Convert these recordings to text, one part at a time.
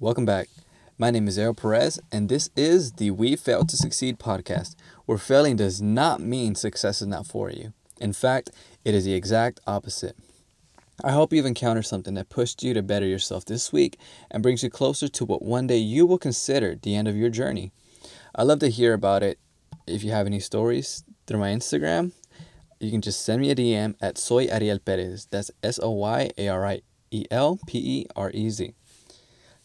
Welcome back. My name is Ariel Perez, and this is the We Fail to Succeed podcast, where failing does not mean success is not for you. In fact, it is the exact opposite. I hope you've encountered something that pushed you to better yourself this week and brings you closer to what one day you will consider the end of your journey. I'd love to hear about it. If you have any stories through my Instagram, you can just send me a DM at Soy Ariel Perez. That's SOYARIEL PEREZ.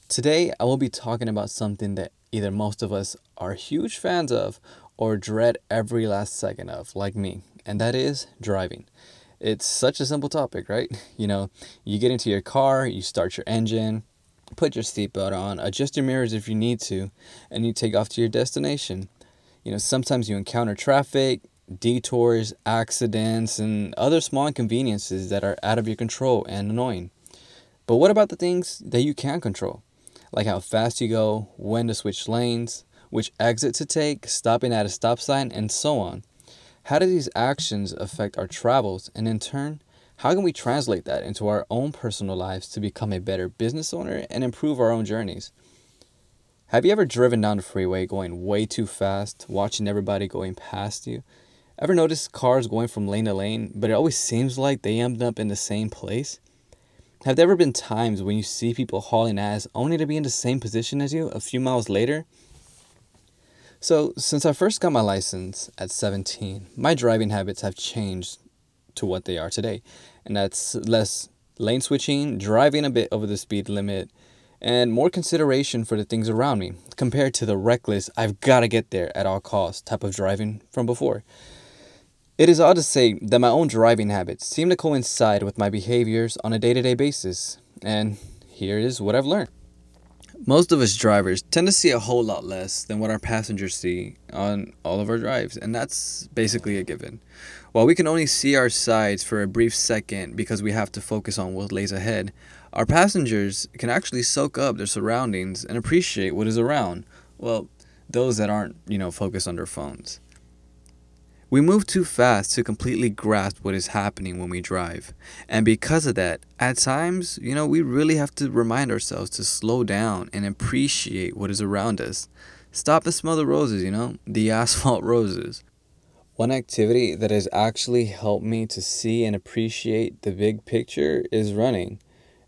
Today, I will be talking about something that either most of us are huge fans of or dread every last second of, like me, and that is driving. It's such a simple topic, right? You know, you get into your car, you start your engine, put your seatbelt on, adjust your mirrors if you need to, and you take off to your destination. You know, sometimes you encounter traffic, detours, accidents, and other small inconveniences that are out of your control and annoying. But what about the things that you can control? Like how fast you go, when to switch lanes, which exit to take, stopping at a stop sign, and so on. How do these actions affect our travels? And in turn, how can we translate that into our own personal lives to become a better business owner and improve our own journeys? Have you ever driven down the freeway going way too fast, watching everybody going past you? Ever noticed cars going from lane to lane, but it always seems like they end up in the same place? Have there ever been times when you see people hauling ass only to be in the same position as you a few miles later? So, since I first got my license at 17, my driving habits have changed to what they are today. And that's less lane switching, driving a bit over the speed limit, and more consideration for the things around me compared to the reckless, I've got to get there at all costs type of driving from before. It is odd to say that my own driving habits seem to coincide with my behaviors on a day-to-day basis, and here is what I've learned. Most of us drivers tend to see a whole lot less than what our passengers see on all of our drives, and that's basically a given. While we can only see our sides for a brief second because we have to focus on what lays ahead, our passengers can actually soak up their surroundings and appreciate what is around. Well, those that aren't, focused on their phones. We move too fast to completely grasp what is happening when we drive. And because of that, at times, we really have to remind ourselves to slow down and appreciate what is around us. Stop and smell the roses, the asphalt roses. One activity that has actually helped me to see and appreciate the big picture is running.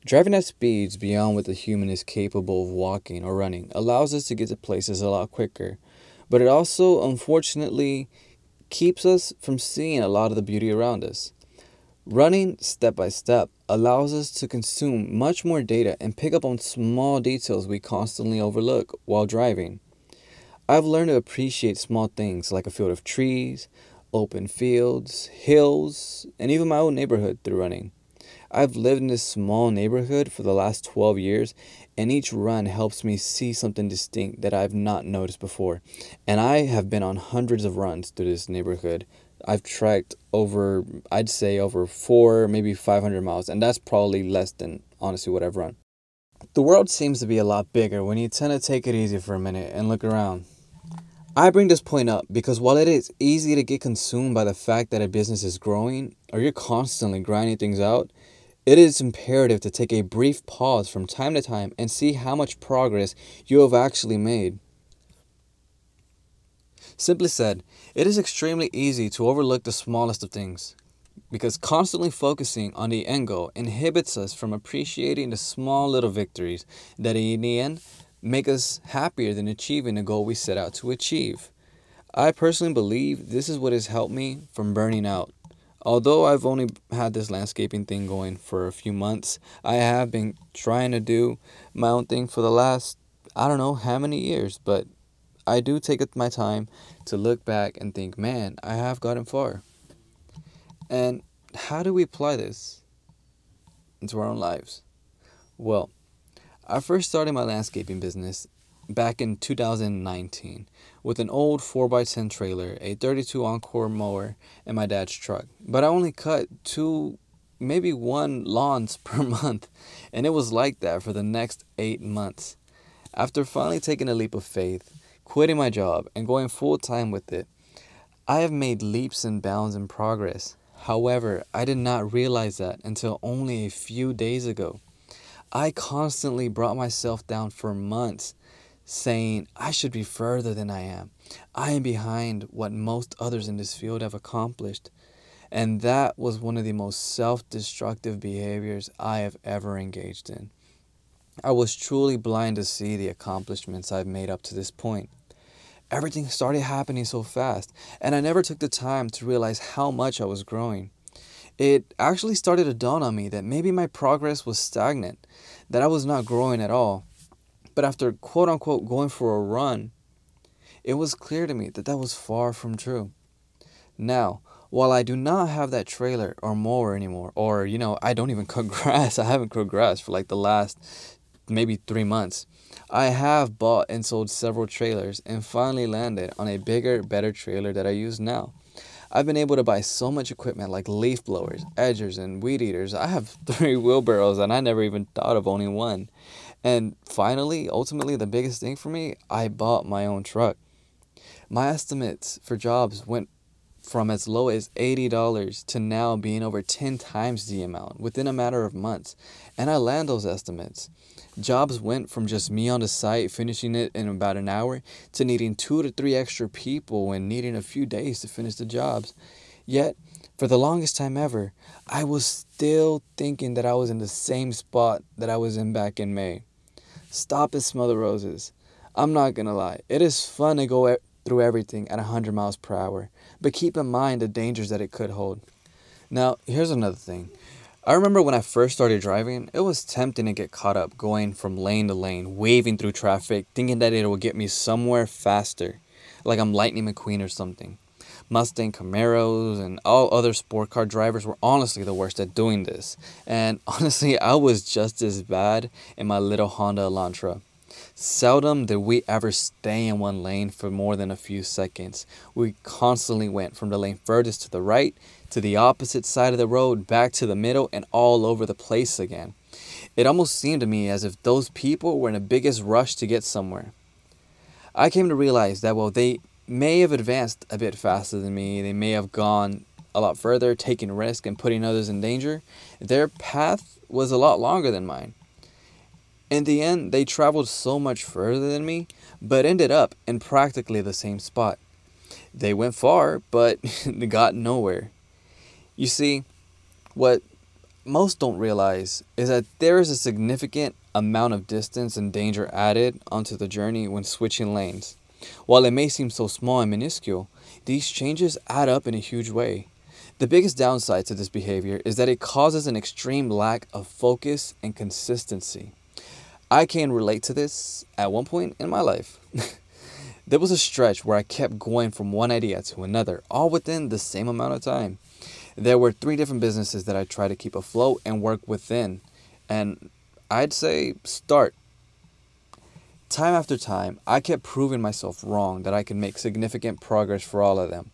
Driving at speeds beyond what the human is capable of walking or running allows us to get to places a lot quicker. But it also, unfortunately, keeps us from seeing a lot of the beauty around us. Running step by step allows us to consume much more data and pick up on small details we constantly overlook while driving. I've learned to appreciate small things like a field of trees, open fields, hills, and even my own neighborhood through running. I've lived in this small neighborhood for the last 12 years, and each run helps me see something distinct that I've not noticed before. And I have been on hundreds of runs through this neighborhood. I've tracked over 400, maybe 500 miles, and that's probably less than, honestly, what I've run. The world seems to be a lot bigger when you tend to take it easy for a minute and look around. I bring this point up because while it is easy to get consumed by the fact that a business is growing or you're constantly grinding things out, it is imperative to take a brief pause from time to time and see how much progress you have actually made. Simply said, it is extremely easy to overlook the smallest of things because constantly focusing on the end goal inhibits us from appreciating the small little victories that in the end make us happier than achieving the goal we set out to achieve. I personally believe this is what has helped me from burning out. Although I've only had this landscaping thing going for a few months, I have been trying to do my own thing for the last, I don't know how many years, but I do take my time to look back and think, man, I have gotten far. And how do we apply this into our own lives? Well, I first started my landscaping business back in 2019 with an old 4x10 trailer, a 32 Encore mower, and my dad's truck. But I only cut 2, maybe 1 lawns per month, and it was like that for the next 8 months. After finally taking a leap of faith, quitting my job, and going full-time with it, I have made leaps and bounds in progress. However, I did not realize that until only a few days ago. I constantly brought myself down for months, saying I should be further than I am. I am behind what most others in this field have accomplished. And that was one of the most self-destructive behaviors I have ever engaged in. I was truly blind to see the accomplishments I've made up to this point. Everything started happening so fast, and I never took the time to realize how much I was growing. It actually started to dawn on me that maybe my progress was stagnant, that I was not growing at all. But after quote-unquote going for a run, it was clear to me that that was far from true. Now, while I do not have that trailer or mower anymore, or, you know, I don't even cut grass. I haven't cut grass for like the last maybe 3 months. I have bought and sold several trailers and finally landed on a bigger, better trailer that I use now. I've been able to buy so much equipment like leaf blowers, edgers, and weed eaters. I have 3 wheelbarrows and I never even thought of owning one. And finally, ultimately, the biggest thing for me, I bought my own truck. My estimates for jobs went from as low as $80 to now being over 10 times the amount within a matter of months. And I land those estimates. Jobs went from just me on the site finishing it in about an hour to needing 2 to 3 extra people and needing a few days to finish the jobs. Yet, for the longest time ever, I was still thinking that I was in the same spot that I was in back in May. Stop and smell the roses. I'm not gonna lie. It is fun to go through everything at 100 miles per hour, but keep in mind the dangers that it could hold. Now, here's another thing. I remember when I first started driving, it was tempting to get caught up going from lane to lane, waving through traffic, thinking that it will get me somewhere faster, like I'm Lightning McQueen or something. Mustang Camaros and all other sport car drivers were honestly the worst at doing this. And honestly, I was just as bad in my little Honda Elantra. Seldom did we ever stay in one lane for more than a few seconds. We constantly went from the lane furthest to the right, to the opposite side of the road, back to the middle, and all over the place again. It almost seemed to me as if those people were in the biggest rush to get somewhere. I came to realize that while they may have advanced a bit faster than me, they may have gone a lot further, taking risks and putting others in danger, their path was a lot longer than mine. In the end, they traveled so much further than me, but ended up in practically the same spot. They went far, but got nowhere. You see, what most don't realize is that there is a significant amount of distance and danger added onto the journey when switching lanes. While it may seem so small and minuscule, these changes add up in a huge way. The biggest downside to this behavior is that it causes an extreme lack of focus and consistency. I can relate to this at one point in my life. There was a stretch where I kept going from one idea to another, all within the same amount of time. There were 3 different businesses that I tried to keep afloat and work within, and I'd say start. Time after time, I kept proving myself wrong that I could make significant progress for all of them.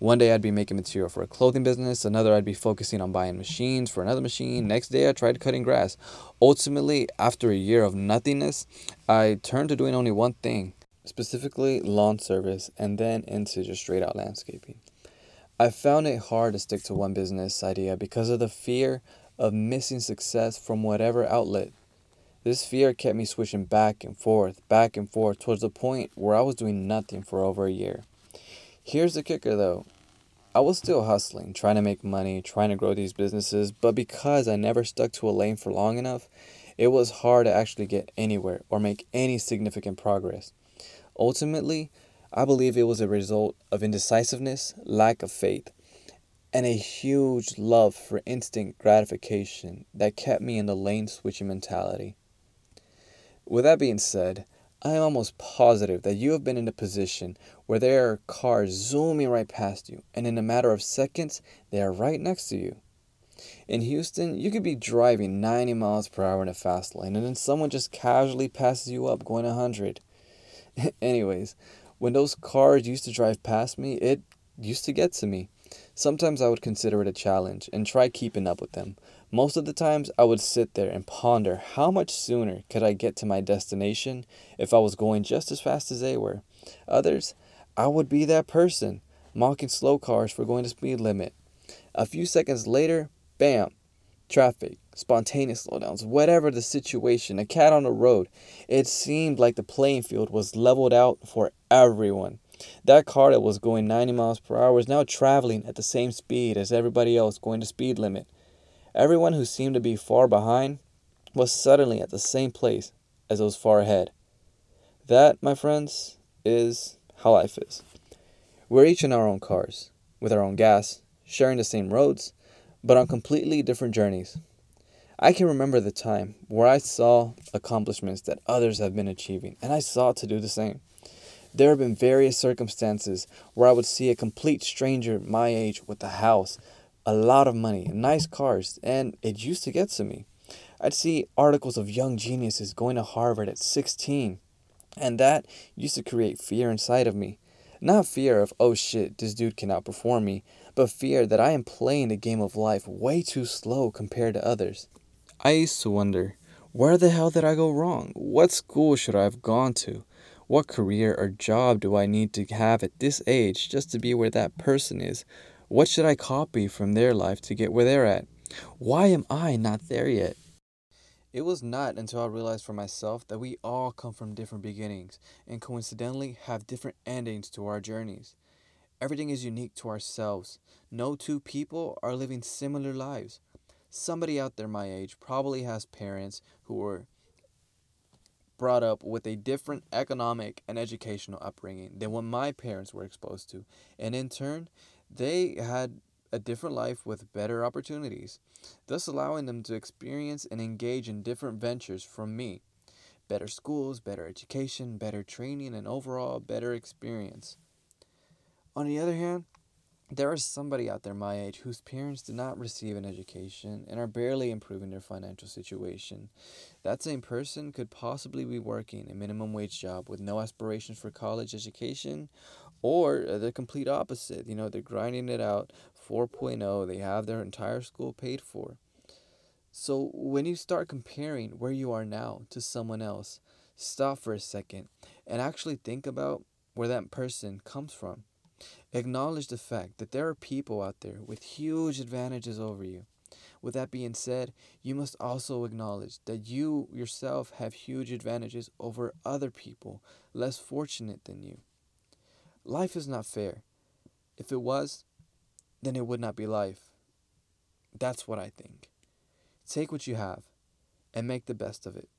One day I'd be making material for a clothing business, another I'd be focusing on buying machines for another machine, next day I tried cutting grass. Ultimately, after a year of nothingness, I turned to doing only one thing, specifically lawn service, and then into just straight out landscaping. I found it hard to stick to one business idea because of the fear of missing success from whatever outlet. This fear kept me switching back and forth towards the point where I was doing nothing for over a year. Here's the kicker though. I was still hustling, trying to make money, trying to grow these businesses, but because I never stuck to a lane for long enough, it was hard to actually get anywhere or make any significant progress. Ultimately, I believe it was a result of indecisiveness, lack of faith, and a huge love for instant gratification that kept me in the lane switching mentality. With that being said, I am almost positive that you have been in a position where there are cars zooming right past you, and in a matter of seconds, they are right next to you. In Houston, you could be driving 90 miles per hour in a fast lane, and then someone just casually passes you up going 100. Anyways, when those cars used to drive past me, it used to get to me. Sometimes I would consider it a challenge and try keeping up with them. Most of the times, I would sit there and ponder how much sooner could I get to my destination if I was going just as fast as they were. Others, I would be that person, mocking slow cars for going the speed limit. A few seconds later, bam, traffic, spontaneous slowdowns, whatever the situation, a cat on the road, it seemed like the playing field was leveled out for everyone. That car that was going 90 miles per hour was now traveling at the same speed as everybody else going the speed limit. Everyone who seemed to be far behind was suddenly at the same place as those far ahead. That, my friends, is how life is. We're each in our own cars, with our own gas, sharing the same roads, but on completely different journeys. I can remember the time where I saw accomplishments that others have been achieving, and I sought to do the same. There have been various circumstances where I would see a complete stranger my age with a house, a lot of money, and nice cars, and it used to get to me. I'd see articles of young geniuses going to Harvard at 16, and that used to create fear inside of me. Not fear of, oh shit, this dude can outperform me, but fear that I am playing the game of life way too slow compared to others. I used to wonder, where the hell did I go wrong? What school should I have gone to? What career or job do I need to have at this age just to be where that person is? What should I copy from their life to get where they're at? Why am I not there yet? It was not until I realized for myself that we all come from different beginnings and coincidentally have different endings to our journeys. Everything is unique to ourselves. No two people are living similar lives. Somebody out there my age probably has parents who were brought up with a different economic and educational upbringing than what my parents were exposed to. And in turn, they had a different life with better opportunities, thus allowing them to experience and engage in different ventures from me. Better schools, better education, better training, and overall better experience. On the other hand, there is somebody out there my age whose parents did not receive an education and are barely improving their financial situation. That same person could possibly be working a minimum wage job with no aspirations for college education, or the complete opposite. You know, they're grinding it out, 4.0, they have their entire school paid for. So when you start comparing where you are now to someone else, stop for a second and actually think about where that person comes from. Acknowledge the fact that there are people out there with huge advantages over you. With that being said, you must also acknowledge that you yourself have huge advantages over other people less fortunate than you. Life is not fair. If it was, then it would not be life. That's what I think. Take what you have and make the best of it.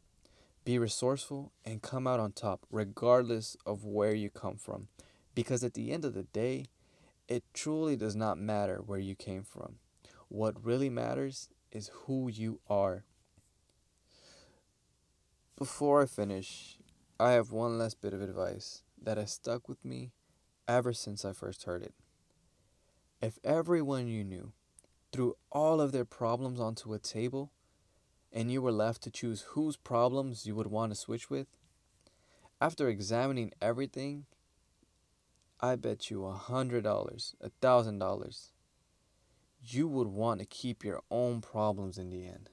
Be resourceful and come out on top regardless of where you come from. Because at the end of the day, it truly does not matter where you came from. What really matters is who you are. Before I finish, I have one last bit of advice that has stuck with me ever since I first heard it. If everyone you knew threw all of their problems onto a table and you were left to choose whose problems you would want to switch with, after examining everything, I bet you $100, $1,000, you would want to keep your own problems in the end.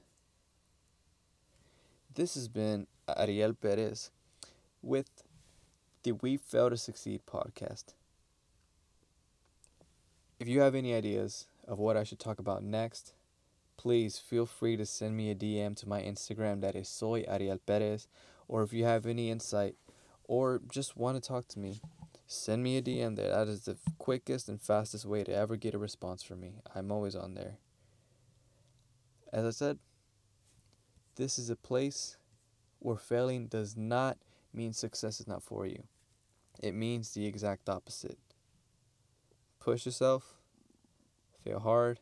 This has been Ariel Perez with the We Fail to Succeed podcast. If you have any ideas of what I should talk about next, please feel free to send me a DM to my Instagram that is Soy Ariel Perez, or if you have any insight or just want to talk to me, send me a DM there. That is the quickest and fastest way to ever get a response from me. I'm always on there. As I said, this is a place where failing does not mean success is not for you. It means the exact opposite. Push yourself, fail hard,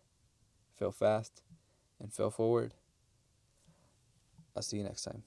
fail fast, and fail forward. I'll see you next time.